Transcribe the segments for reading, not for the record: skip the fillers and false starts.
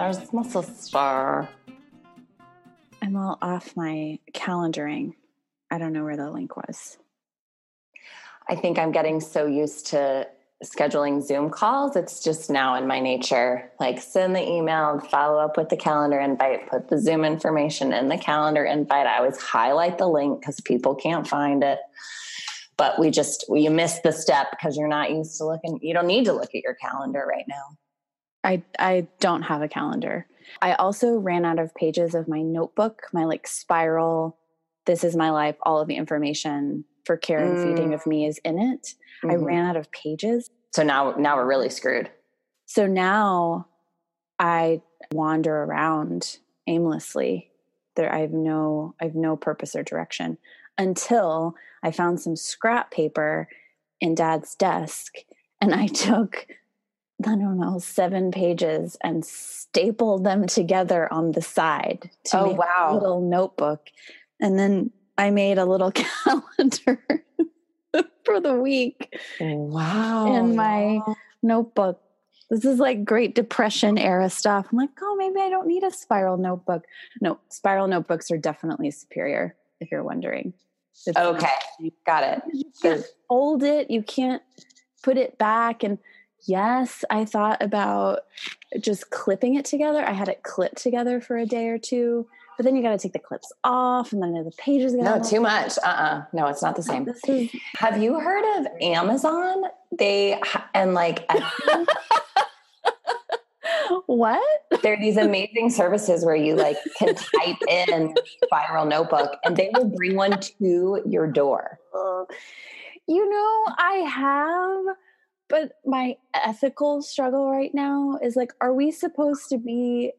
There's my sister. I'm all off my calendaring. I don't know where the link was. I think I'm getting so used to scheduling Zoom calls. It's just now in my nature, like send the email, follow up with the calendar invite, put the Zoom information in the calendar invite. I always highlight the link because people can't find it. But you miss the step because you're not used to looking. You don't need to look at your calendar right now. I don't have a calendar. I also ran out of pages of my notebook, my like spiral, this is my life, all of the information for care and feeding of me is in it. Mm-hmm. I ran out of pages. So now we're really screwed. So now I wander around aimlessly. I have no purpose or direction until I found some scrap paper in Dad's desk and I took, I don't know, 7 pages and stapled them together on the side to make a little notebook. And then I made a little calendar for the week. Wow. In my notebook. This is like Great Depression era stuff. I'm like, oh, maybe I don't need a spiral notebook. No, spiral notebooks are definitely superior, if you're wondering. It's okay. Got it. You can't fold it. You can't put it back. And yes, I thought about just clipping it together. I had it clipped together for a day or two, but then you got to take the clips off and then the pages. No, too much. No, it's not the same. Have you heard of Amazon? Etsy? What? There are these amazing services where you like can type in spiral notebook and they will bring one to your door. You know, I have... But my ethical struggle right now is like, are we supposed to be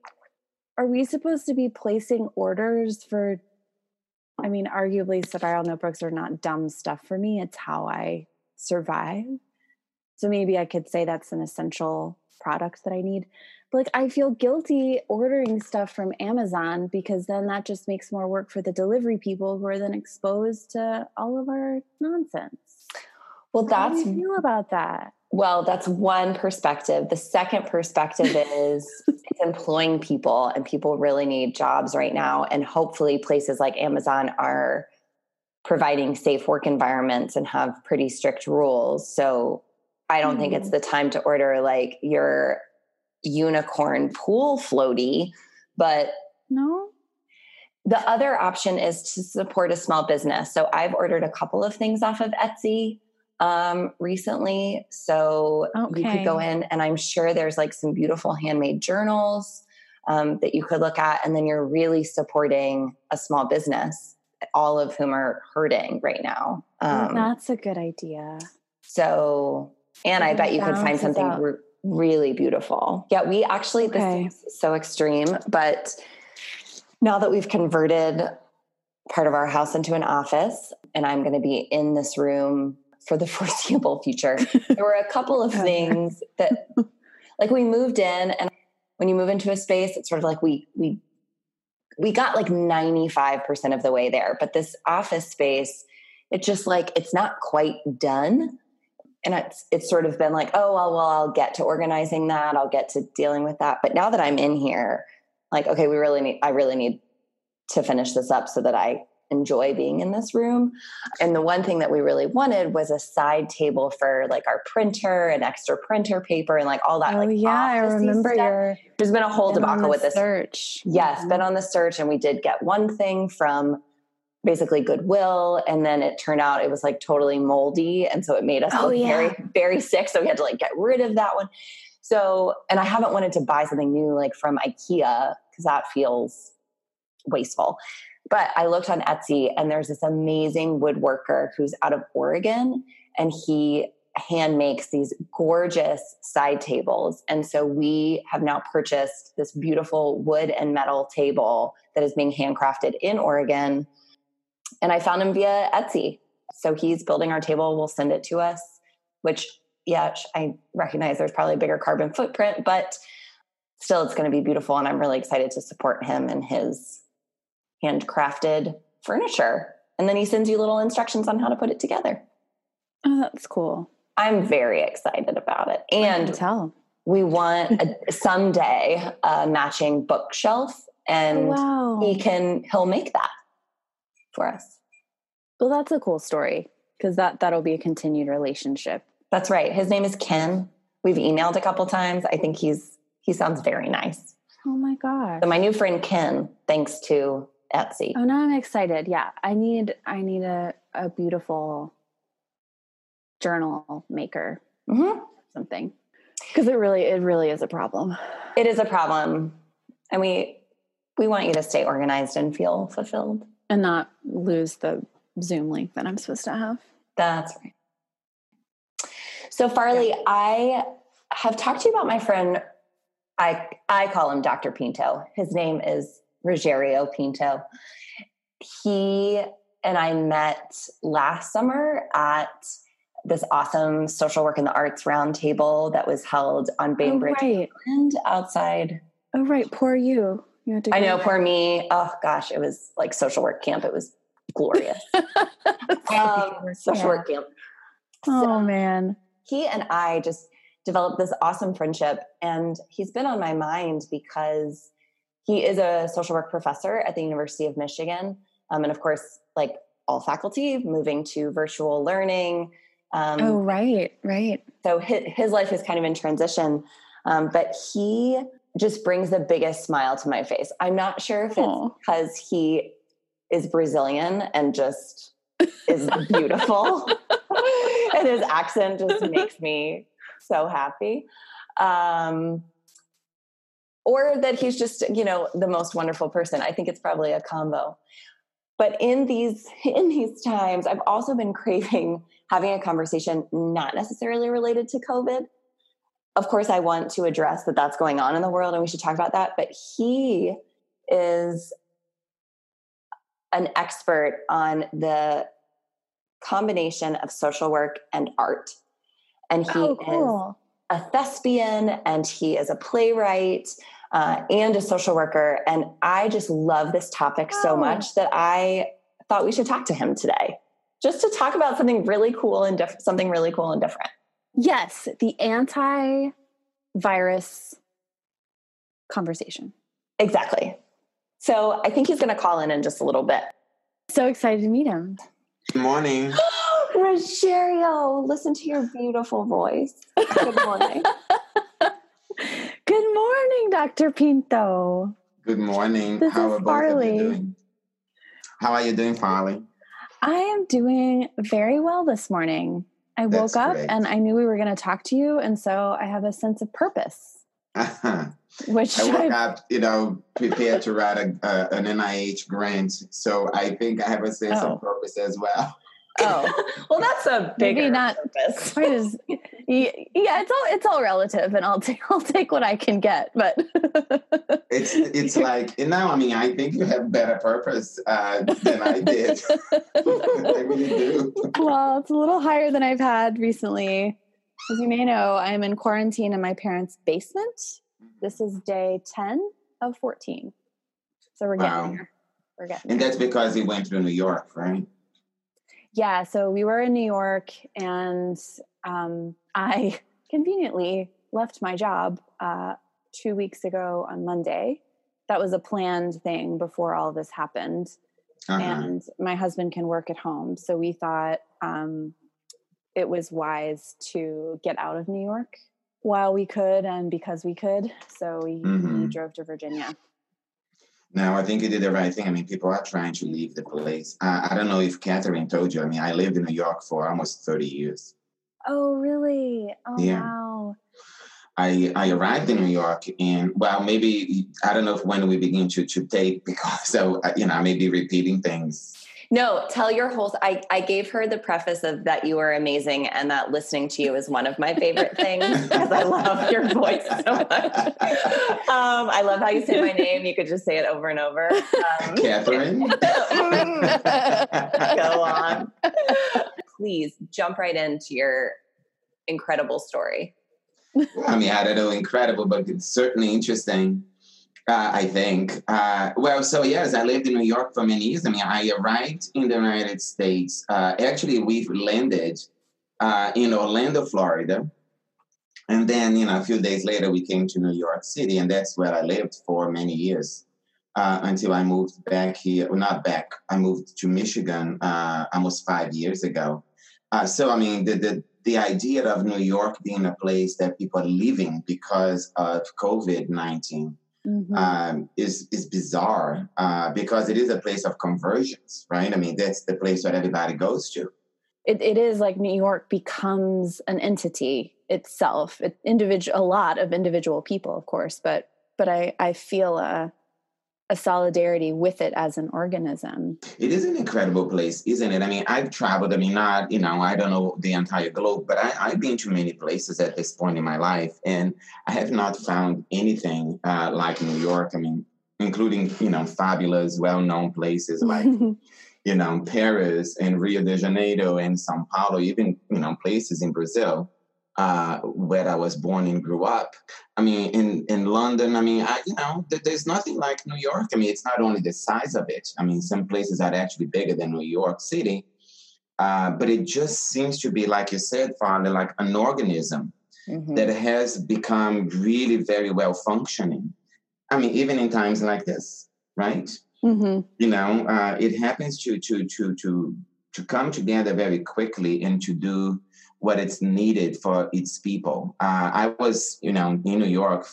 placing orders for, I mean, arguably spiral notebooks are not dumb stuff for me. It's how I survive. So maybe I could say that's an essential product that I need. But like, I feel guilty ordering stuff from Amazon because then that just makes more work for the delivery people who are then exposed to all of our nonsense. Well, how do you feel about that? Well, that's one perspective. The second perspective is it's employing people, and people really need jobs right now. And hopefully places like Amazon are providing safe work environments and have pretty strict rules. So I don't think it's the time to order like your unicorn pool floaty, but no. The other option is to support a small business. So I've ordered a couple of things off of Etsy recently. So you could go in and I'm sure there's like some beautiful handmade journals, that you could look at. And then you're really supporting a small business, all of whom are hurting right now. That's a good idea. So, and I bet you could find something really beautiful. Yeah. We actually, this is so extreme, but now that we've converted part of our house into an office and I'm going to be in this room for the foreseeable future. There were a couple of things that like we moved in, and when you move into a space, it's sort of like we got like 95% of the way there, but this office space, it's just like, it's not quite done. And it's sort of been like, I'll get to organizing that. I'll get to dealing with that. But now that I'm in here, like, okay, I really need to finish this up so that I enjoy being in this room. And the one thing that we really wanted was a side table for like our printer and extra printer paper and like all that. I remember there's been a whole debacle with this search. Yes. Yeah. Been on the search. And we did get one thing from basically Goodwill. And then it turned out it was like totally moldy. And so it made us look very, very sick. So we had to like get rid of that one. So, and I haven't wanted to buy something new, like from IKEA, cause that feels wasteful. But I looked on Etsy and there's this amazing woodworker who's out of Oregon and he hand makes these gorgeous side tables. And so we have now purchased this beautiful wood and metal table that is being handcrafted in Oregon. And I found him via Etsy. So he's building our table. We'll send it to us, which I recognize there's probably a bigger carbon footprint, but still it's going to be beautiful. And I'm really excited to support him and his handcrafted furniture. And then he sends you little instructions on how to put it together. Oh, that's cool. I'm very excited about it. And We want someday a matching bookshelf, and wow. he'll make that for us. Well, that's a cool story, because that'll be a continued relationship. That's right. His name is Ken. We've emailed a couple times. I think he sounds very nice. Oh my gosh. So my new friend Ken, thanks to Etsy. Oh, now I'm excited. Yeah. I need a beautiful journal maker. Mm-hmm. Something. Because it really is a problem. It is a problem. And we want you to stay organized and feel fulfilled. And not lose the Zoom link that I'm supposed to have. That's right. So Farley, yeah. I have talked to you about my friend. I call him Dr. Pinto. His name is Rogerio Pinto. He and I met last summer at this awesome social work in the arts roundtable that was held on Bainbridge, Island outside. Oh, right. Poor you. You had to poor me. Oh gosh. It was like social work camp. It was glorious. Social work camp. Oh so, man. He and I just developed this awesome friendship, and he's been on my mind because he is a social work professor at the University of Michigan. And of course, like all faculty moving to virtual learning. Right. So his life is kind of in transition. But he just brings the biggest smile to my face. I'm not sure if it's because he is Brazilian and just is beautiful. And his accent just makes me so happy. Or that he's just, the most wonderful person. I think it's probably a combo. But in these times, I've also been craving having a conversation not necessarily related to COVID. Of course, I want to address that that's going on in the world and we should talk about that. But he is an expert on the combination of social work and art. And he is a thespian, and he is a playwright and a social worker. And I just love this topic so much that I thought we should talk to him today, just to talk about something really cool and different. Yes, the anti-virus conversation. Exactly. So I think he's going to call in just a little bit. So excited to meet him. Good morning. Rogerio, listen to your beautiful voice. Good morning. Good morning, Dr. Pinto. Good morning. This How is Farley. Doing? How are you doing, Farley? I am doing very well this morning. I That's woke up great. And I knew we were going to talk to you, and so I have a sense of purpose. Which I woke up, prepared to write an NIH grant, so I think I have a sense of purpose as well. Well, that's a bigger purpose. It's all relative, and I'll take what I can get. But it's like I think you have better purpose than I did. I really do. Well, it's a little higher than I've had recently. As you may know, I'm in quarantine in my parents' basement. This is day 10 of 14. So we're getting there. And that's because he went to New York, right? Yeah, so we were in New York, and I conveniently left my job 2 weeks ago on Monday. That was a planned thing before all this happened. Uh-huh. And my husband can work at home, so we thought it was wise to get out of New York while we could and because we could. So we drove to Virginia. No, I think you did the right thing. I mean, people are trying to leave the place. I don't know if Catherine told you. I mean, I lived in New York for almost 30 years. Oh, really? Oh, yeah. Wow. I arrived in New York, and maybe, I don't know if when we begin to tape, because I may be repeating things. No, tell your whole... I gave her the preface of that you are amazing and that listening to you is one of my favorite things because I love your voice so much. I love how you say my name. You could just say it over and over. Catherine? Go on. Please jump right into your incredible story. I don't know incredible, but it's certainly interesting. I think. So yes, I lived in New York for many years. I arrived in the United States. Actually, we landed in Orlando, Florida. And then, you know, a few days later, we came to New York City, and that's where I lived for many years until I moved back here. Well, not back. I moved to Michigan almost 5 years ago. So, I mean, the idea of New York being a place that people are leaving because of COVID-19 mm-hmm. Is bizarre because it is a place of conversions, right? I mean, that's the place that everybody goes to. It is like New York becomes an entity itself. A lot of individual people, of course, but I feel a solidarity with it as an organism. It is an incredible place, isn't it? I mean, I've traveled. I mean, not, you know, I don't know the entire globe, but I've been to many places at this point in my life, and I have not found anything like New York. I mean, including, you know, fabulous, well-known places like you know, Paris and Rio de Janeiro and São Paulo, even, you know, places in Brazil where I was born and grew up. I mean, in London, I mean, you know, there's nothing like New York. I mean, it's not only the size of it. I mean, some places are actually bigger than New York City, but it just seems to be, like you said, Father, like an organism mm-hmm. that has become really very well functioning. I mean, even in times like this, right? Mm-hmm. You know, it happens to come together very quickly and to do what it's needed for its people. I was, you know, in New York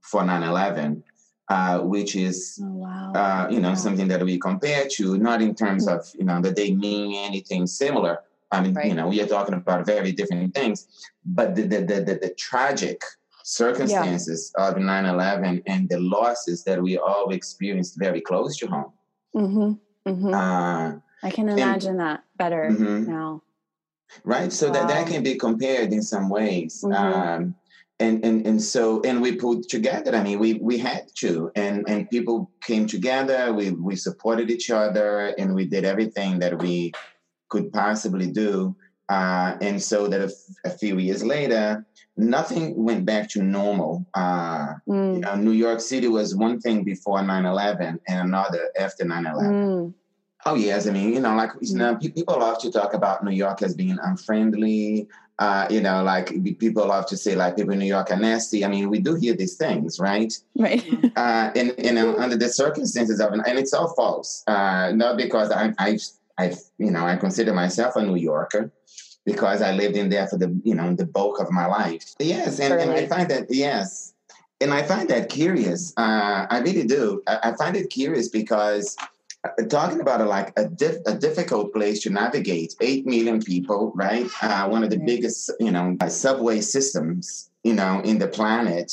for 9/11, which is, oh, wow. You know, wow. something that we compare to, not in terms mm-hmm. of, you know, that they mean anything similar. I mean, right. you know, we are talking about very different things, but the tragic circumstances yeah. of 9/11 and the losses that we all experienced very close to home. Mm-hmm, mm-hmm. I can imagine that better mm-hmm. now. Right, so wow. that can be compared in some ways. Mm-hmm. And so we pulled together. I mean, we had to, and people came together. We supported each other, and we did everything that we could possibly do. And so that a few years later, nothing went back to normal. You know, New York City was one thing before 9/11 and another after 9/11. Mm. Oh, yes. I mean, you know, like, you know, people love to talk about New York as being unfriendly. You know, like, people love to say, like, people in New York are nasty. I mean, we do hear these things, right? Right. And under the circumstances of, and it's all false. Not because I, you know, I consider myself a New Yorker because I lived in there for the, you know, the bulk of my life. Yes. And I find that, yes. And I find that curious. I really do. I find it curious because talking about a difficult place to navigate, 8 million people, right? One of the biggest, you know, subway systems, you know, in the planet,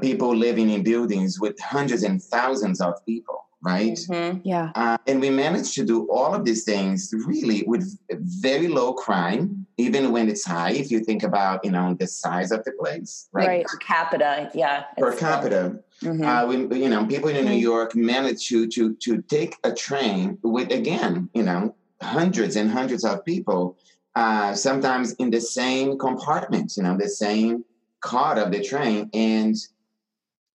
people living in buildings with hundreds and thousands of people. Right? Mm-hmm. Yeah. And we managed to do all of these things really with very low crime, even when it's high, if you think about, you know, the size of the place. Right. Right. Per capita. Yeah. Per capita. Mm-hmm. We, you know, people in New York managed to take a train with, again, you know, hundreds and hundreds of people, sometimes in the same compartment, you know, the same car of the train. And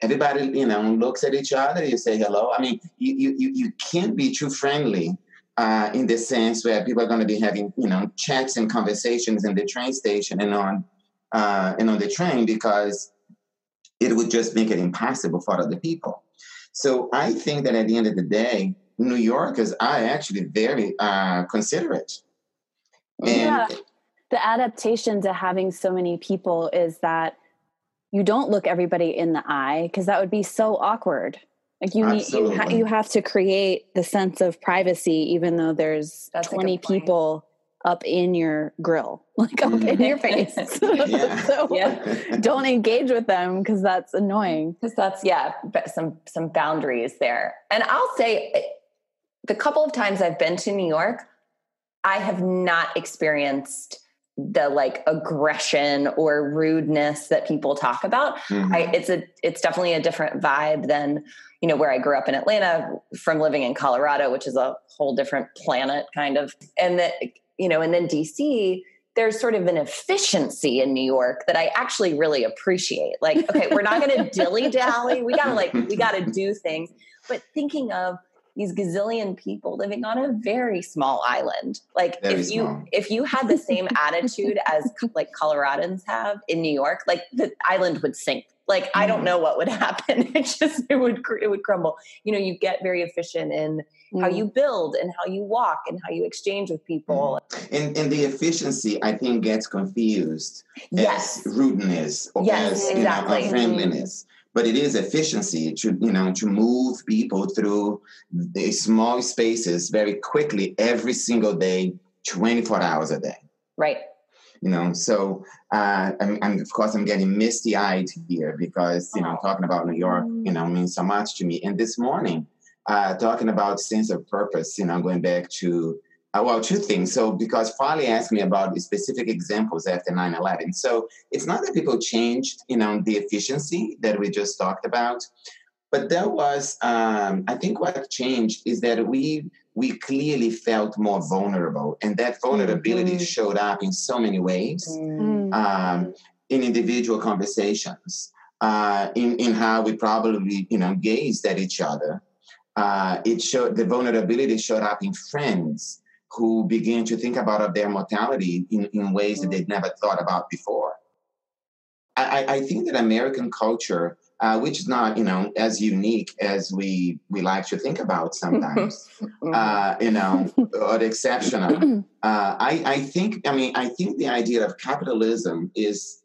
everybody, you know, looks at each other. You say hello. I mean, you can't be too friendly in the sense where people are going to be having, you know, chats and conversations in the train station and on the train, because it would just make it impossible for other people. So I think that at the end of the day, New Yorkers are actually very considerate. And yeah, the adaptation to having so many people is that you don't look everybody in the eye, because that would be so awkward. Like you have to create the sense of privacy, even though there's 20 people up in your grill, like up in your face. Yeah. So yeah. Don't engage with them, because that's annoying. Because that's some boundaries there. And I'll say, the couple of times I've been to New York, I have not experienced the like aggression or rudeness that people talk about. Mm-hmm. It's definitely a different vibe than, you know, where I grew up in Atlanta from living in Colorado, which is a whole different planet kind of. And that, you know, and then DC, there's sort of an efficiency in New York that I actually really appreciate. Like, okay, we're not going to dilly dally. We got to do things, but thinking of these gazillion people living on a very small island. Like if you had the same attitude as like Coloradans have in New York, like the island would sink. Like, I don't know what would happen. It would crumble. You know, you get very efficient in how you build and how you walk and how you exchange with people. And the efficiency, I think, gets confused as rudeness or as unfriendliness. But it is efficiency to move people through the small spaces very quickly every single day, 24 hours a day. Right. You know, so of course I'm getting misty-eyed here because, you know, talking about New York, you know, means so much to me. And this morning, talking about sense of purpose, you know, going back to, two things. So because Farley asked me about specific examples after 9/11. So it's not that people changed, you know, the efficiency that we just talked about, but there was, I think what changed is that we clearly felt more vulnerable, and that vulnerability showed up in so many ways, in individual conversations, in how we probably, you know, gazed at each other. It showed, the vulnerability showed up in friends who began to think about their mortality in ways that they'd never thought about before. I think that American culture, which is not, you know, as unique as we like to think about sometimes, you know, or exceptional. I think the idea of capitalism is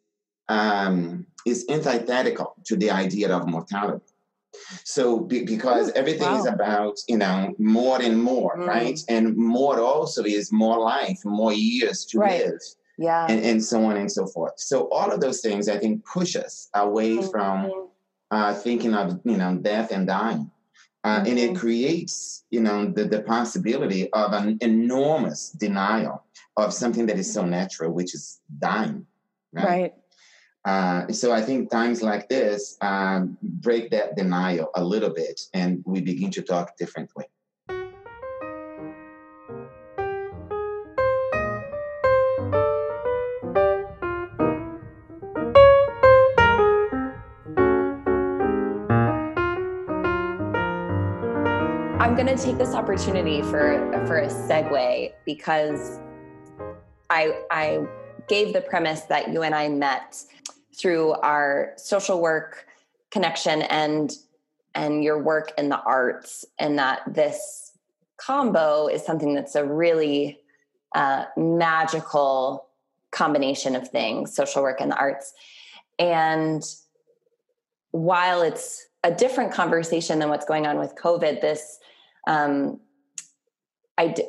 antithetical to the idea of mortality. So because everything is about, you know, more and more, right? And more also is more life, more years to live. Yeah. And so on and so forth. So all of those things, I think, push us away from thinking of, you know, death and dying. And it creates, you know, the possibility of an enormous denial of something that is so natural, which is dying. Right. So I think times like this break that denial a little bit, and we begin to talk differently. I'm going to take this opportunity for a segue, because I gave the premise that you and I met through our social work connection and your work in the arts, and that this combo is something that's a really magical combination of things, social work and the arts. And while it's a different conversation than what's going on with COVID, this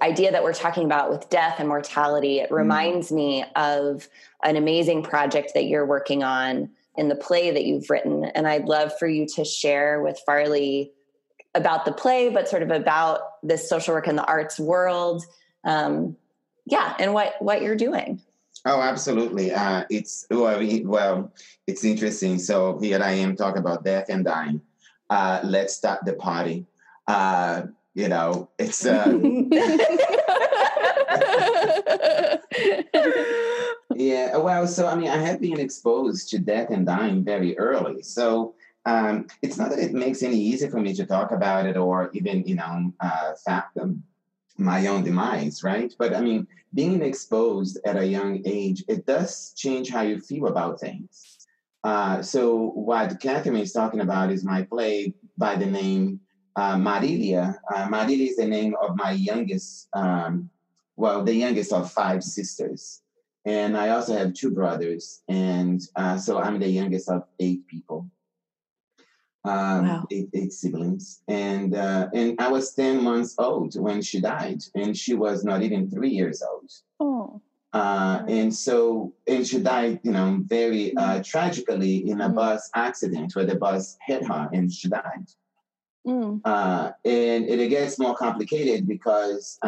idea that we're talking about with death and mortality, it reminds me of an amazing project that you're working on in the play that you've written. And I'd love for you to share with Farley about the play, but sort of about this social work in the arts world. And what you're doing. Oh, absolutely. It's interesting. So here I am talking about death and dying. Let's stop the party. You know, it's yeah. Well, so I mean, I had been exposed to death and dying very early, so it's not that it makes any easy for me to talk about it or even, you know, fathom my own demise, right? But I mean, being exposed at a young age, it does change how you feel about things. So what Catherine is talking about is my play by the name. Marilia. Marilia is the name of my youngest, the youngest of five sisters. And I also have two brothers. And so I'm the youngest of eight people, eight siblings. And I was 10 months old when she died, and she was not even 3 years old. Oh. And she died, you know, very tragically in a bus accident where the bus hit her and she died. And it gets more complicated because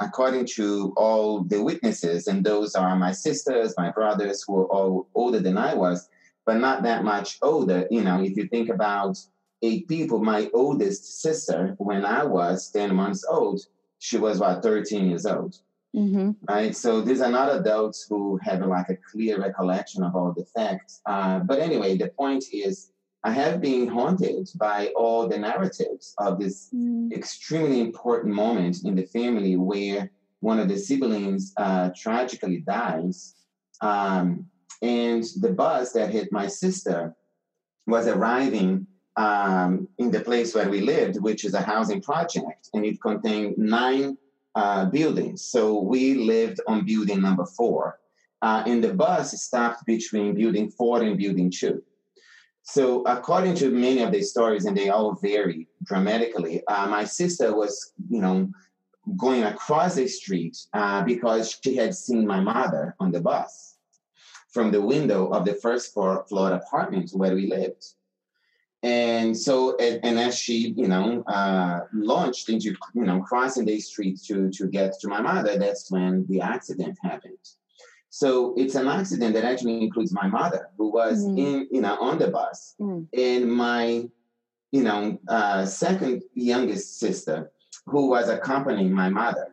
according to all the witnesses, and those are my sisters, my brothers, who were all older than I was, but not that much older. You know, if you think about eight people, my oldest sister, when I was 10 months old, she was 13 years old. Mm-hmm. Right. So these are not adults who have like a clear recollection of all the facts. But anyway, the point is, I have been haunted by all the narratives of this extremely important moment in the family where one of the siblings tragically dies. And the bus that hit my sister was arriving in the place where we lived, which is a housing project, and it contained 9 buildings. So we lived on building number 4, and the bus stopped between building 4 and building 2. So according to many of the stories, and they all vary dramatically, my sister was, going across the street because she had seen my mother on the bus from the window of the first floor apartment where we lived. And so, and as she, launched into, crossing the street to get to my mother, that's when the accident happened. So it's an accident that actually includes my mother, who was on the bus, and my, second youngest sister, who was accompanying my mother.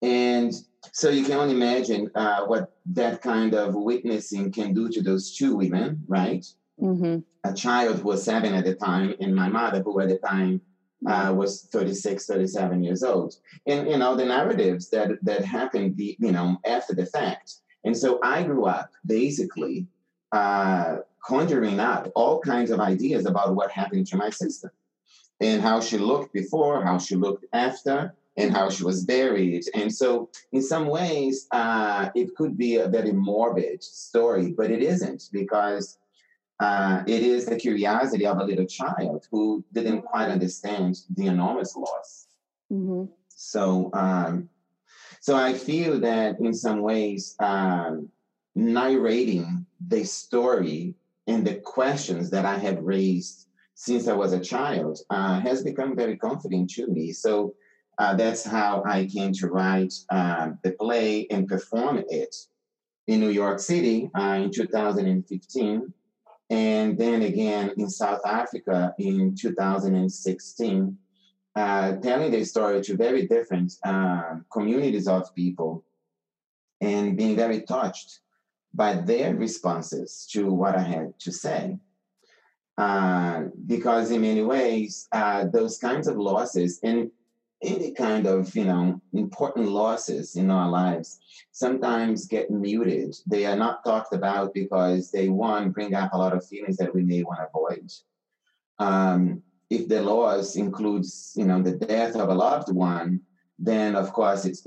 And so you can only imagine what that kind of witnessing can do to those two women, right? Mm-hmm. A child who was 7 at the time, and my mother, who at the time was 36, 37 years old. And, the narratives that happened, after the fact. And so I grew up basically conjuring up all kinds of ideas about what happened to my sister and how she looked before, how she looked after, and how she was buried. And so in some ways, it could be a very morbid story, but it isn't, because it is the curiosity of a little child who didn't quite understand the enormous loss. Mm-hmm. So, so I feel that in some ways, narrating the story and the questions that I had raised since I was a child has become very comforting to me. So that's how I came to write the play and perform it in New York City in 2015. And then again in South Africa in 2016, telling the story to very different communities of people and being very touched by their responses to what I had to say. Because in many ways, those kinds of losses and any kind of, important losses in our lives sometimes get muted. They are not talked about because they, one, bring up a lot of feelings that we may want to avoid. If the loss includes, the death of a loved one, then, of course, it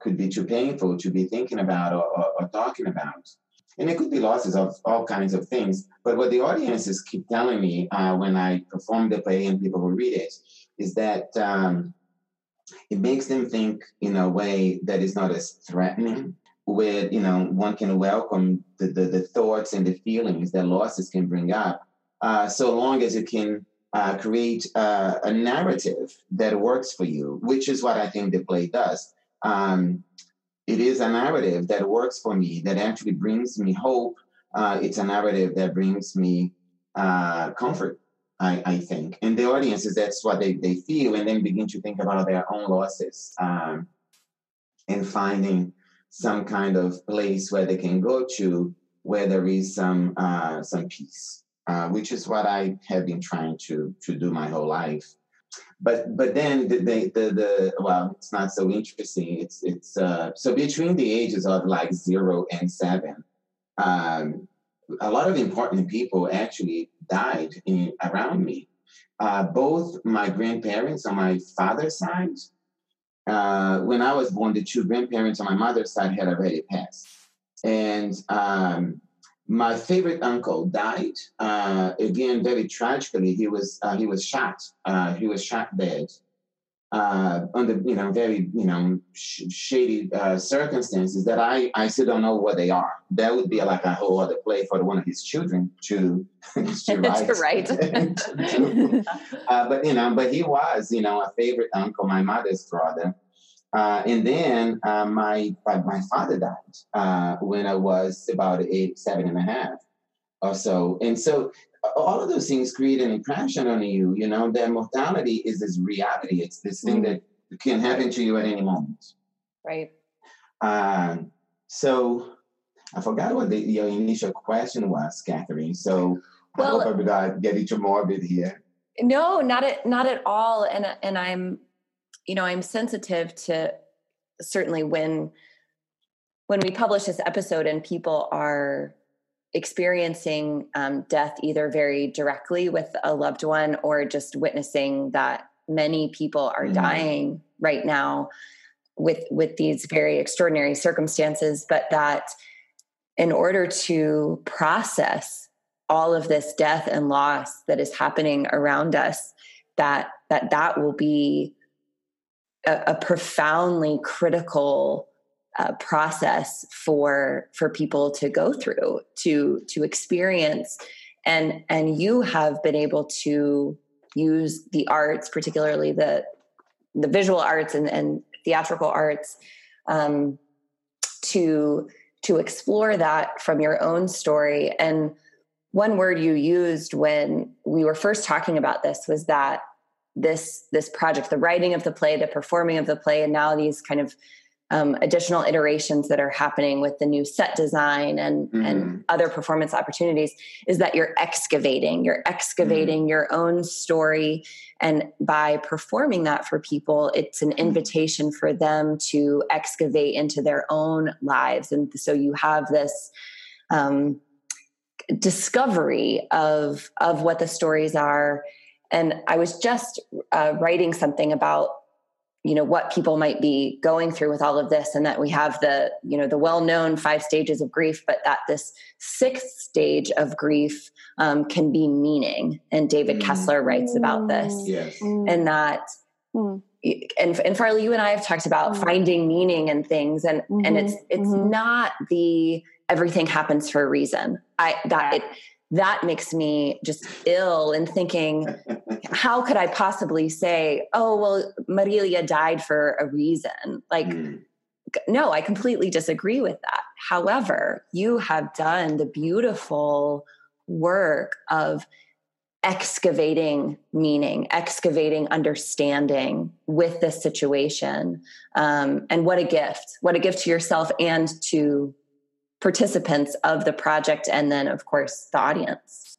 could be too painful to be thinking about or talking about. And it could be losses of all kinds of things. But what the audiences keep telling me when I perform the play and people who read it is that it makes them think in a way that is not as threatening, where, one can welcome the thoughts and the feelings that losses can bring up, so long as you can create a narrative that works for you, which is what I think the play does. It is a narrative that works for me, that actually brings me hope. It's a narrative that brings me comfort, I think. And the audiences, that's what they feel, and then begin to think about their own losses and finding some kind of place where they can go to where there is some peace, which is what I have been trying to do my whole life. But then the well, it's not so interesting. It's so between the ages of 0 and 7, a lot of important people actually died around me. Both my grandparents on my father's side. When I was born, the two grandparents on my mother's side had already passed. And my favorite uncle died, again, very tragically. He was shot. He was shot dead under, very, shady circumstances that I still don't know what they are. That would be like a whole other play for one of his children to write. But he was, a favorite uncle, my mother's brother. And then my father died when I was about 7.5 or so. And so all of those things create an impression on you, that mortality is this reality. It's this thing that can happen to you at any moment. Right. So I forgot what your initial question was, Catherine. So Well, I hope I'm not getting too morbid here. No, not at all. And I'm sensitive to certainly when we publish this episode and people are experiencing death either very directly with a loved one or just witnessing that many people are dying right now with these very extraordinary circumstances, but that in order to process all of this death and loss that is happening around us, that will be a profoundly critical process for people to go through, to experience. And you have been able to use the arts, particularly the visual arts and theatrical arts, to explore that from your own story. And one word you used when we were first talking about this was that this project, the writing of the play, the performing of the play, and now these kind of additional iterations that are happening with the new set design and other performance opportunities, is that you're excavating your own story. And by performing that for people, it's an invitation for them to excavate into their own lives. And so you have this discovery of what the stories are. And I was just writing something about, what people might be going through with all of this, and that we have the well-known 5 stages of grief, but that this 6th stage of grief can be meaning. And David Kessler writes about this. Yes. And that, and Farley, you and I have talked about finding meaning in things, and it's not the everything happens for a reason. That makes me just ill and thinking, how could I possibly say, oh, well, Marilia died for a reason? Like, no, I completely disagree with that. However, you have done the beautiful work of excavating meaning, excavating understanding with this situation. And what a gift to yourself and to participants of the project, and then of course the audience.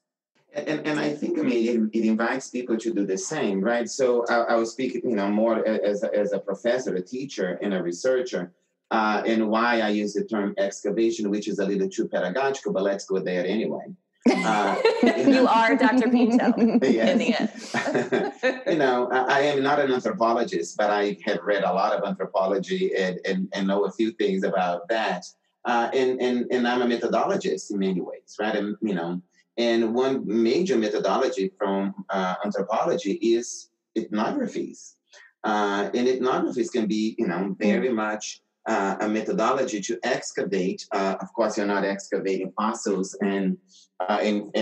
And I think, it invites people to do the same, right? So I was speaking, more as a professor, a teacher, and a researcher, and why I use the term excavation, which is a little too pedagogical, but let's go there anyway. You are Dr. Pinto. Yes. In the end. I am not an anthropologist, but I have read a lot of anthropology and know a few things about that. And I'm a methodologist in many ways, right? And one major methodology from anthropology is ethnographies. And ethnographies can be, very much a methodology to excavate. Of course, you're not excavating fossils and pottery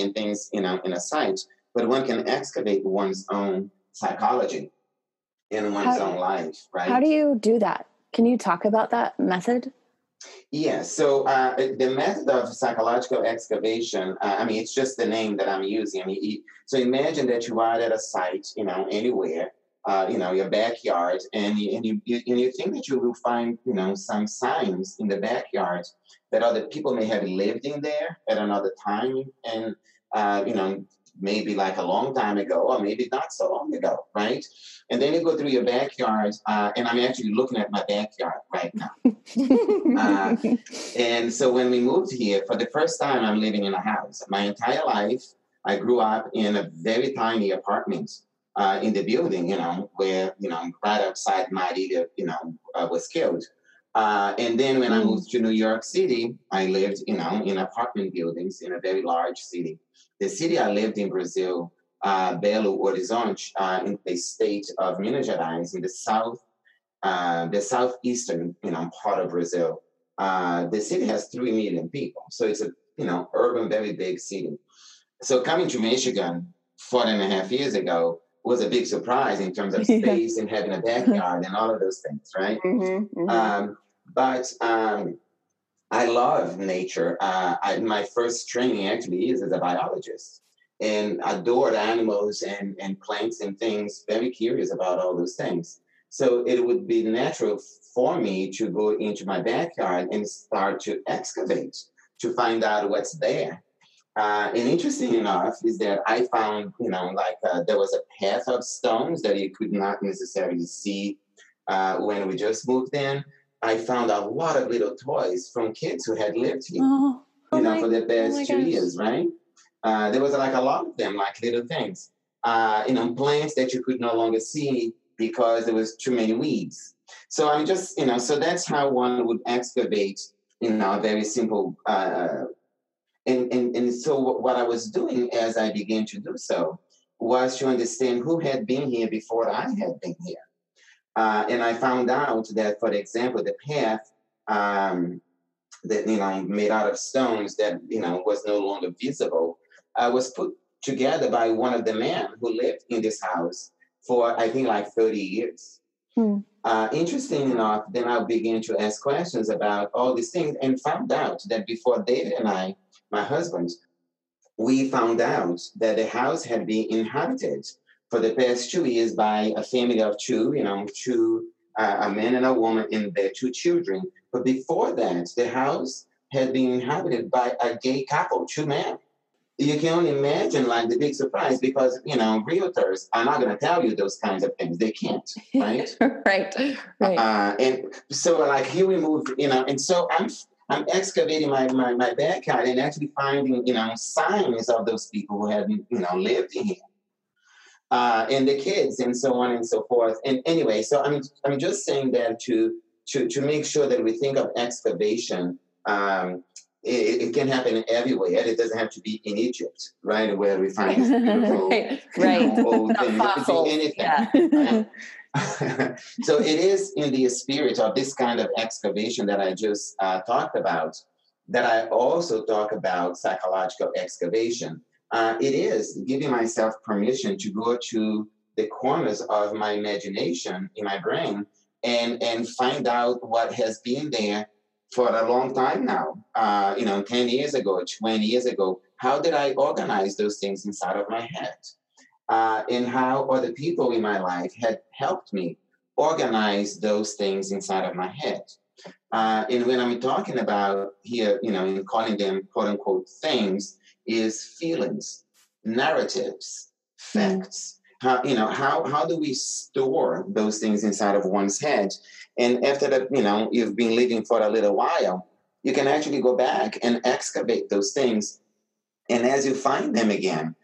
and things, in a site, but one can excavate one's own psychology and one's own life, right? How do you do that? Can you talk about that method? Yeah, so the method of psychological excavation, it's just the name that I'm using. So imagine that you are at a site, anywhere, your backyard, and you think that you will find, some signs in the backyard that other people may have lived in there at another time, and, maybe like a long time ago, or maybe not so long ago, right? And then you go through your backyard, and I'm actually looking at my backyard right now. And so when we moved here, for the first time, I'm living in a house. My entire life, I grew up in a very tiny apartment in the building, where, right outside Marilia, was killed. And then when I moved to New York City, I lived, in apartment buildings in a very large city. The city I lived in Brazil, Belo Horizonte, in the state of Minas Gerais, in the southeastern, part of Brazil. The city has 3 million people, so it's a, urban, very big city. So coming to Michigan 4.5 years ago was a big surprise in terms of space and having a backyard and all of those things, right? I love nature. My first training actually is as a biologist, and adored animals and plants and things, very curious about all those things. So it would be natural for me to go into my backyard and start to excavate, to find out what's there. And interesting enough is that I found, there was a path of stones that you could not necessarily see when we just moved in. I found a lot of little toys from kids who had lived here, for the past 2 years, right? There was like a lot of them, like little things, plants that you could no longer see because there was too many weeds. So I'm just, so that's how one would excavate, a very simple, and so what I was doing as I began to do so was to understand who had been here before I had been here. And I found out that, for example, the path that, made out of stones that, was no longer visible, was put together by one of the men who lived in this house for, I think, like 30 years. Hmm. Interesting enough, then I began to ask questions about all these things and found out that before David and I, my husband, we found out that the house had been inhabited for the past 2 years by a family of two, a man and a woman and their two children. But before that, the house had been inhabited by a gay couple, two men. You can only imagine, the big surprise because, realtors are not going to tell you those kinds of things. They can't, right? Right. And so, here we moved, and so I'm excavating my backyard and actually finding, signs of those people who hadn't, lived in here. And the kids and so on and so forth. And anyway, so I'm just saying that to make sure that we think of excavation, it can happen everywhere. It doesn't have to be in Egypt, right, where we find this beautiful old thing. It could be anything. Yeah. Right? So it is in the spirit of this kind of excavation that I just talked about that I also talk about psychological excavation. It is giving myself permission to go to the corners of my imagination in my brain and find out what has been there for a long time now, 10 years ago, 20 years ago. How did I organize those things inside of my head? And how other people in my life had helped me organize those things inside of my head. And when I'm talking about here, in calling them quote unquote things, is feelings, narratives, facts. How do we store those things inside of one's head? And after that, you've been living for a little while, you can actually go back and excavate those things. And as you find them again,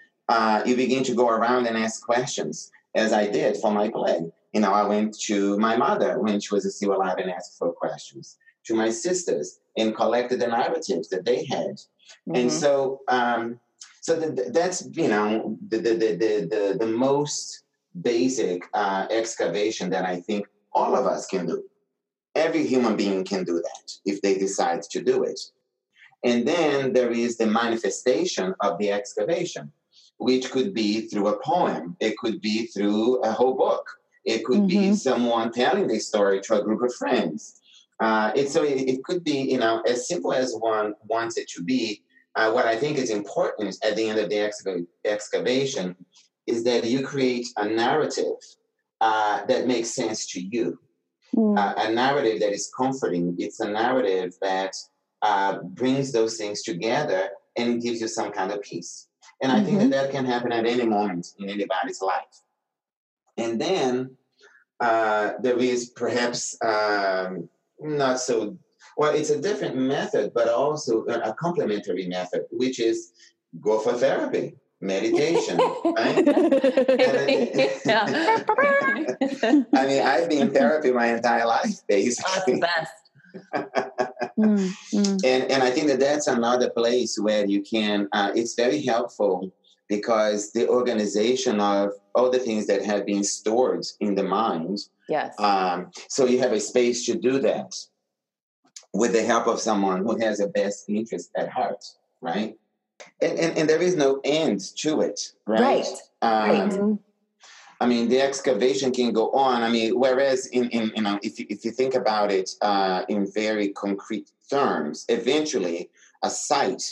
you begin to go around and ask questions, as I did for my play. I went to my mother when she was still alive and asked for questions, to my sisters, and collected the narratives that they had. Mm-hmm. And so, that's the most basic excavation that I think all of us can do. Every human being can do that if they decide to do it. And then there is the manifestation of the excavation, which could be through a poem. It could be through a whole book. It could be someone telling the story to a group of friends. It could be, as simple as one wants it to be. What I think is important at the end of the excavation is that you create a narrative that makes sense to you, a narrative that is comforting. It's a narrative that brings those things together and gives you some kind of peace. And I think that can happen at any moment in anybody's life. And then there is perhaps... not so, well, it's a different method, but also a complementary method, which is go for therapy, meditation, right? I mean, I've been in therapy my entire life, basically. That's the best. And I think that that's another place where you can, it's very helpful because the organization of all the things that have been stored in the mind. Yes. So you have a space to do that with the help of someone who has a best interest at heart, right? And there is no end to it, right? Right. I mean, the excavation can go on. I mean, whereas if you think about it in very concrete terms, eventually a site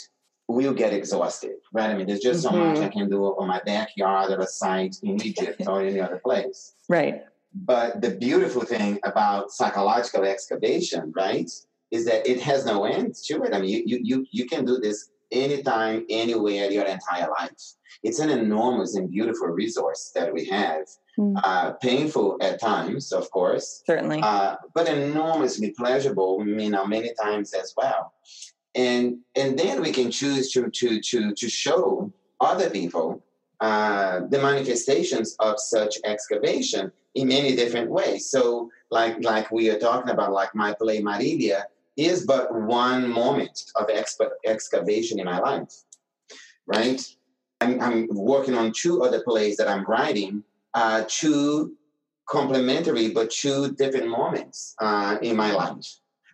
will get exhausted, right? I mean, there's just so much I can do on my backyard or a site in Egypt or any other place, right? But the beautiful thing about psychological excavation, right, is that it has no end to it. I mean, you can do this anytime, anywhere, your entire life. It's an enormous and beautiful resource that we have. Painful at times, of course. Certainly. But enormously pleasurable, you know, many times as well. And then we can choose to show other people the manifestations of such excavation in many different ways. So like we are talking about, like my play Marilia is but one moment of excavation in my life, right? I'm working on two other plays that I'm writing, two complementary but two different moments in my life,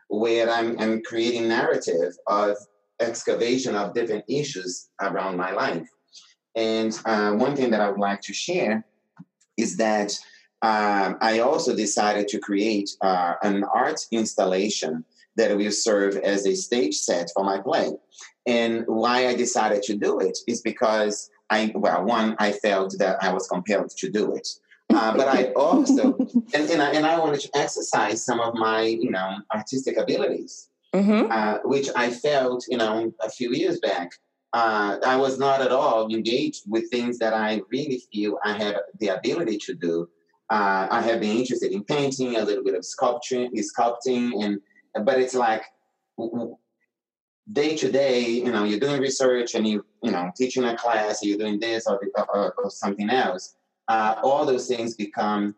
where I'm creating narrative of excavation of different issues around my life. And one thing that I would like to share is that I also decided to create an art installation that will serve as a stage set for my play. And why I decided to do it is because I felt that I was compelled to do it. But I also, and I wanted to exercise some of my, artistic abilities, which I felt, a few years back, I was not at all engaged with things that I really feel I have the ability to do. I have been interested in painting, a little bit of sculpting, but it's like day to day, you're doing research and you teaching a class, you're doing this or something else. All those things become,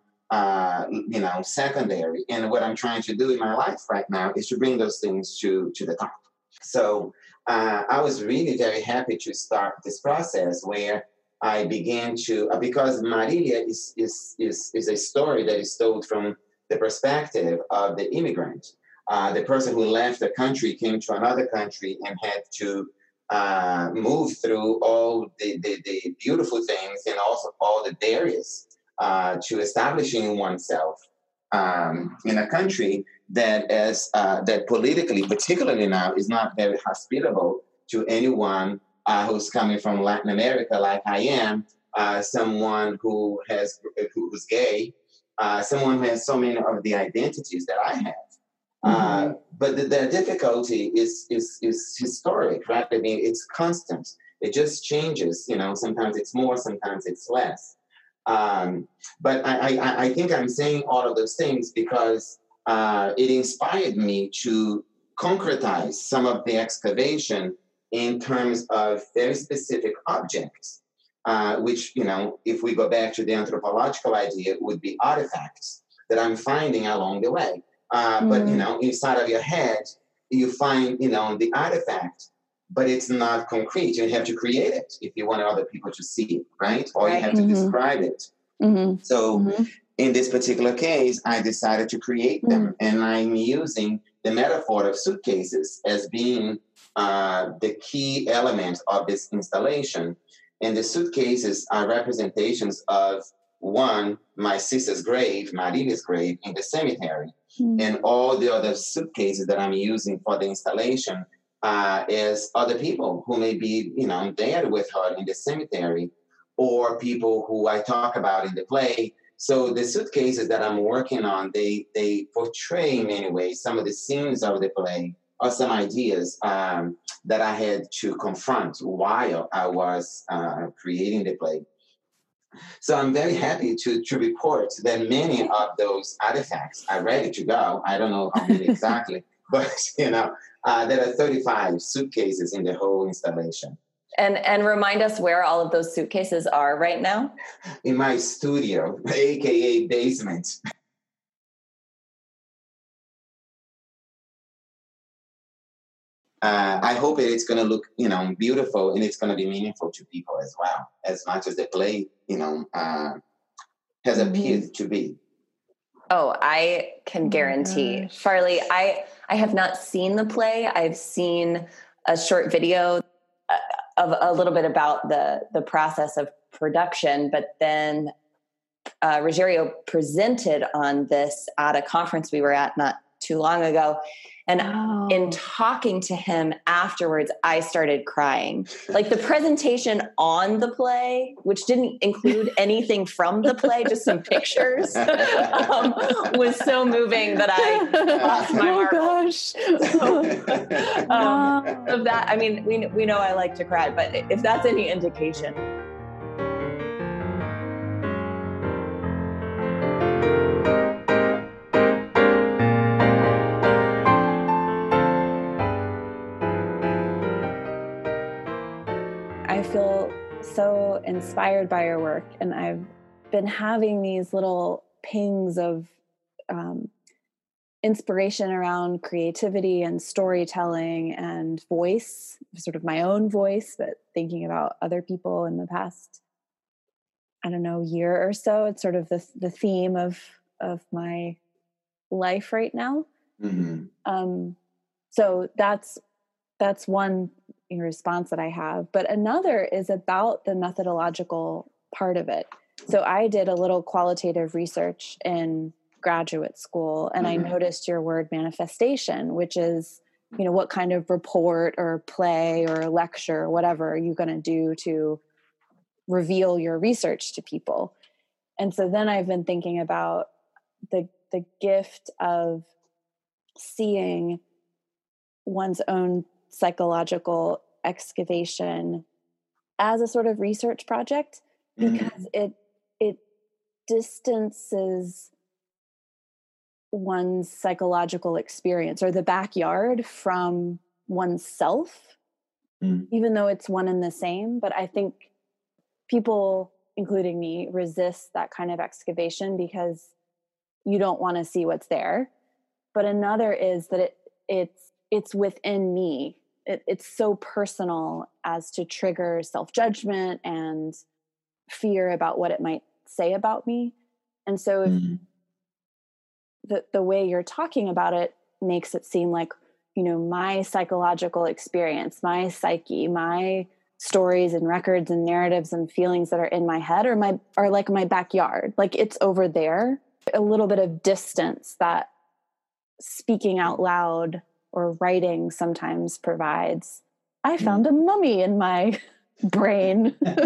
secondary. And what I'm trying to do in my life right now is to bring those things to the top. So I was really very happy to start this process where I began to, because Marilia is a story that is told from the perspective of the immigrant, the person who left the country, came to another country and had to move through all the beautiful things and also all the barriers to establishing oneself in a country that that politically, particularly now, is not very hospitable to anyone who's coming from Latin America, like I am, someone who's gay, someone who has so many of the identities that I have. But the difficulty is historic, right? I mean, it's constant. It just changes, sometimes it's more, sometimes it's less. But I think I'm saying all of those things because it inspired me to concretize some of the excavation in terms of very specific objects, which, if we go back to the anthropological idea, would be artifacts that I'm finding along the way. But, inside of your head, you find, the artifact, but it's not concrete. You have to create it if you want other people to see it, right? Or you have to describe it. So in this particular case, I decided to create them. And I'm using the metaphor of suitcases as being the key element of this installation. And the suitcases are representations of, one, my sister's grave, Marilia's grave in the cemetery. And all the other suitcases that I'm using for the installation is other people who may be, there with her in the cemetery or people who I talk about in the play. So the suitcases that I'm working on, they portray in many ways some of the scenes of the play or some ideas that I had to confront while I was creating the play. So I'm very happy to report that many of those artifacts are ready to go. I don't know how many exactly, but, there are 35 suitcases in the whole installation. And remind us where all of those suitcases are right now? In my studio, a.k.a. basement. I hope it's going to look, beautiful, and it's going to be meaningful to people as well, as much as the play, has appeared to be. Oh, I can guarantee. Oh, Farley, I have not seen the play. I've seen a short video of a little bit about the process of production, but then Rogerio presented on this at a conference we were at not too long ago. And in talking to him afterwards, I started crying. Like the presentation on the play, which didn't include anything from the play, just some pictures, was so moving that I lost my marbles. Of that, I mean, we know I like to cry, but if that's any indication. I feel so inspired by your work, and I've been having these little pings of inspiration around creativity and storytelling and voice, sort of my own voice, but thinking about other people in the past, I don't know, year or so. It's sort of the theme of my life right now. Mm-hmm. So that's one response that I have, but another is about the methodological part of it. So I did a little qualitative research in graduate school, and I noticed your word manifestation, which is, you know, what kind of report or play or lecture, whatever you're going to do to reveal your research to people. And so then I've been thinking about the gift of seeing one's own psychological excavation as a sort of research project, because it distances one's psychological experience or the backyard from oneself, even though it's one and the same. But I think people, including me, resist that kind of excavation because you don't want to see what's there. But another is that it's within me. It's so personal as to trigger self-judgment and fear about what it might say about me. And so the way you're talking about it makes it seem like, you know, my psychological experience, my psyche, my stories and records and narratives and feelings that are in my head are like my backyard, like it's over there. A little bit of distance that speaking out loud or writing sometimes provides. I found a mummy in my brain. Right.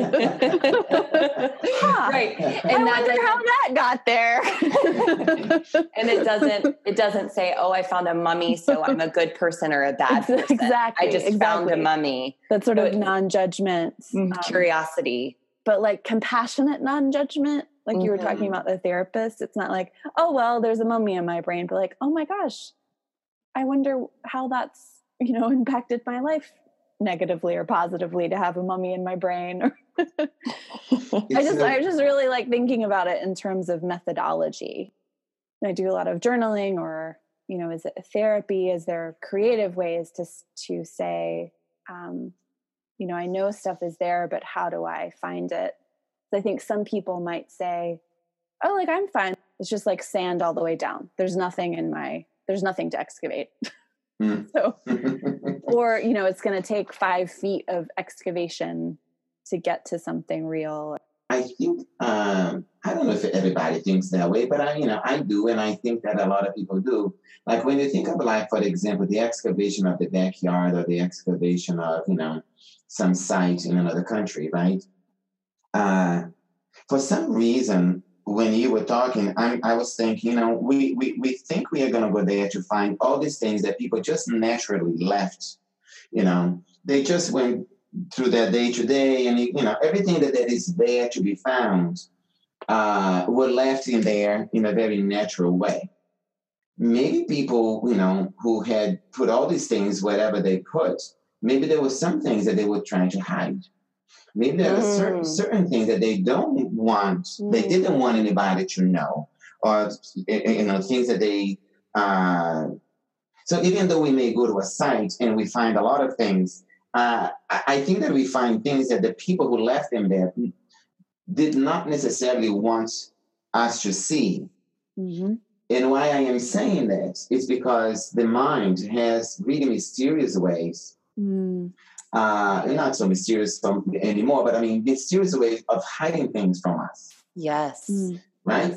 And I wonder how that got there. And it doesn't say, oh, I found a mummy, so I'm a good person or a bad person. Exactly. I just found a mummy. That sort of non-judgment. Curiosity. But like compassionate non-judgment. Like you were talking about the therapist. It's not like, oh, well, there's a mummy in my brain. But like, oh my gosh, I wonder how that's, you know, impacted my life negatively or positively to have a mummy in my brain. I just really like thinking about it in terms of methodology. And I do a lot of journaling, or, you know, is it therapy? Is there creative ways to say, you know, I know stuff is there, but how do I find it? So I think some people might say, oh, like I'm fine. It's just like sand all the way down. There's nothing to excavate. So, or, you know, it's going to take 5 feet of excavation to get to something real. I think, I don't know if everybody thinks that way, but I do. And I think that a lot of people do. Like when you think of, like, for example, the excavation of the backyard or the excavation of, you know, some site in another country, right? For some reason, when you were talking, I was thinking, you know, we think we are going to go there to find all these things that people just naturally left. You know, they just went through their day to day, and, you know, everything that is there to be found were left in there in a very natural way. Maybe people, you know, who had put all these things wherever they put, maybe there were some things that they were trying to hide. Maybe there are certain things that they don't want, they didn't want anybody to know, or, you know, things that they, so even though we may go to a site and we find a lot of things, I think that we find things that the people who left them there did not necessarily want us to see. Mm-hmm. And why I am saying that is because the mind has really mysterious ways. Not so mysterious anymore, but I mean, mysterious ways of hiding things from us. Yes. Right?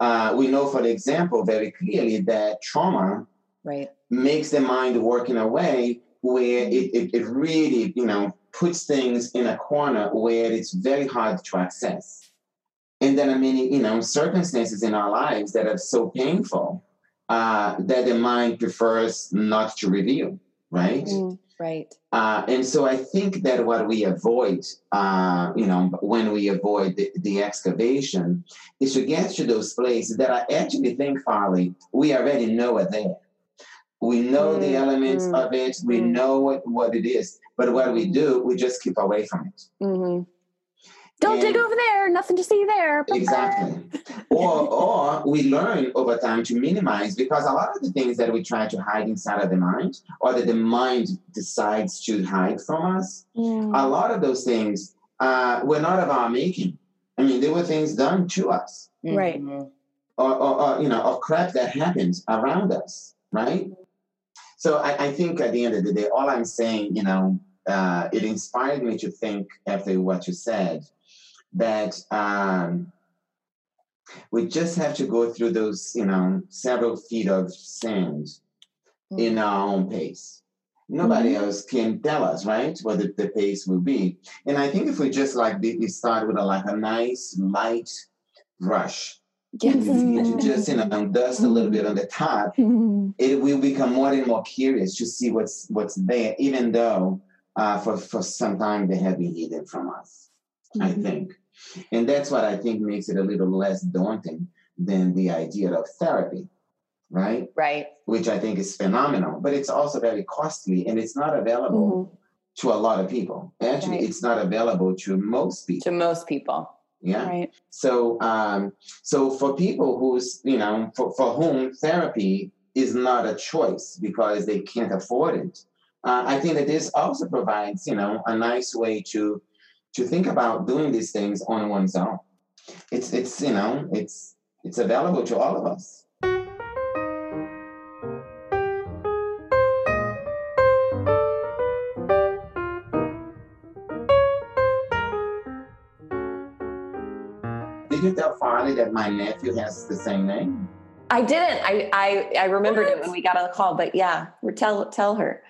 Yes. We know, for example, very clearly that trauma right, makes the mind work in a way where it really, you know, puts things in a corner where it's very hard to access. And there are many, you know, circumstances in our lives that are so painful that the mind prefers not to reveal, right? Mm, right. And so I think that what we avoid, you know, when we avoid the excavation is to get to those places that I actually think, Farley, we already know are there. We know the elements of it. We know what it is. But what we do, we just keep away from it. Mm-hmm. Don't dig over there. Nothing to see there. Exactly. Or we learn over time to minimize, because a lot of the things that we try to hide inside of the mind, or that the mind decides to hide from us, a lot of those things were not of our making. I mean, they were things done to us. Right. Or you know, or crap that happened around us. Right. So I think at the end of the day, all I'm saying, you know, it inspired me to think after what you said, that we just have to go through those, you know, several feet of sand in our own pace. Nobody else can tell us, right, what the pace will be. And I think if we just like, we start with a nice light brush. Yes. You just, you know, dust a little bit on the top, it will become more and more curious to see what's there, even though for some time they have been hidden from us, I think. And that's what I think makes it a little less daunting than the idea of therapy, right? Right. Which I think is phenomenal, but it's also very costly, and it's not available to a lot of people. Actually, it's not available to most people. Yeah. Right. So, so for people who's, you know, for whom therapy is not a choice because they can't afford it, I think that this also provides, you know, a nice way to think about doing these things on one's own. It's you know, it's available to all of us. Did you tell Farley that my nephew has the same name? I didn't. I remembered it when we got on the call, but yeah, tell her.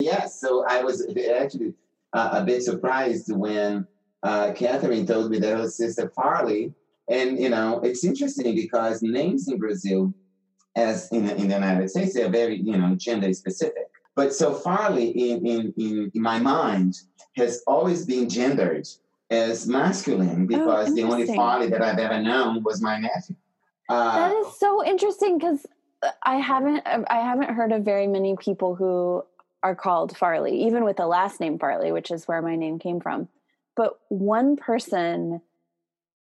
Yeah, so I was actually a bit surprised when Catherine told me that her sister Farley, and you know, it's interesting because names in Brazil, as in the United States, they're very, you know, gender specific. But so Farley, in my mind, has always been gendered as masculine, because the only Farley that I've ever known was my nephew. That is so interesting, because I haven't heard of very many people who are called Farley, even with the last name Farley, which is where my name came from. But one person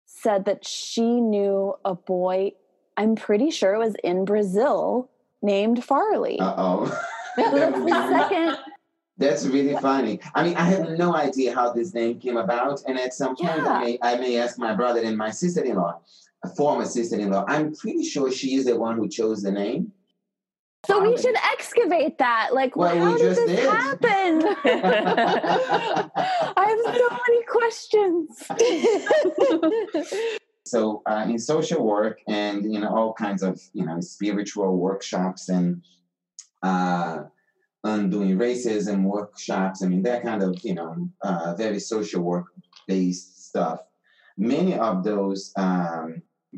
said that she knew a boy, I'm pretty sure it was in Brazil, named Farley. Uh-oh. That's really funny. I mean, I have no idea how this name came about. And at some point, I may ask my brother and my sister-in-law, a former sister-in-law. I'm pretty sure she is the one who chose the name. So we should excavate that. Like, how did this happen? I have so many questions. So in social work and, you know, all kinds of, you know, spiritual workshops and undoing racism workshops, I mean, that kind of, you know, very social work-based stuff. Many of those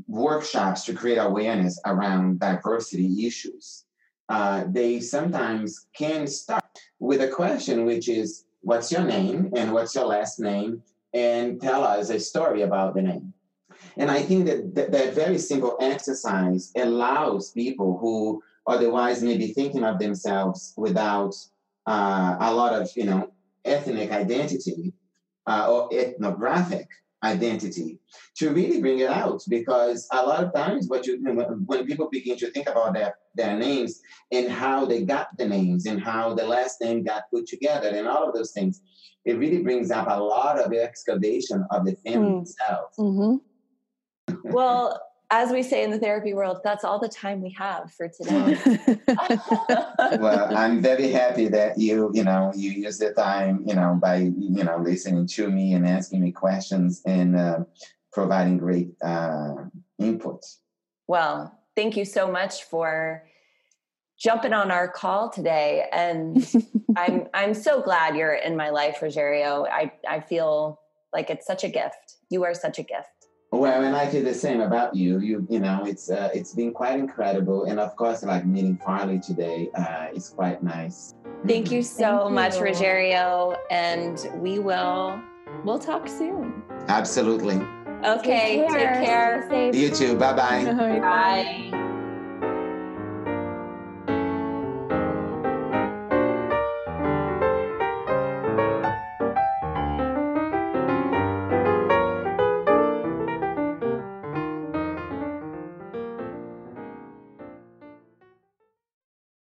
workshops to create awareness around diversity issues, they sometimes can start with a question, which is, what's your name and what's your last name? And tell us a story about the name. And I think that that very simple exercise allows people who otherwise maybe thinking of themselves without a lot of, you know, ethnic identity or ethnographic identity to really bring it out. Because a lot of times when people begin to think about their names and how they got the names and how the last name got put together and all of those things, it really brings up a lot of excavation of the family itself. Mm-hmm. Well, as we say in the therapy world, that's all the time we have for today. Well, I'm very happy that you use the time, you know, by, you know, listening to me and asking me questions and providing great input. Well, thank you so much for jumping on our call today. And I'm so glad you're in my life, Rogerio. I feel like it's such a gift. You are such a gift. Well, and I feel the same about you. You know, it's been quite incredible. And of course, like meeting finally today, is quite nice. Thank you so much, Rogerio. And we'll talk soon. Absolutely. Okay. Take care. You too. Bye-bye. Bye.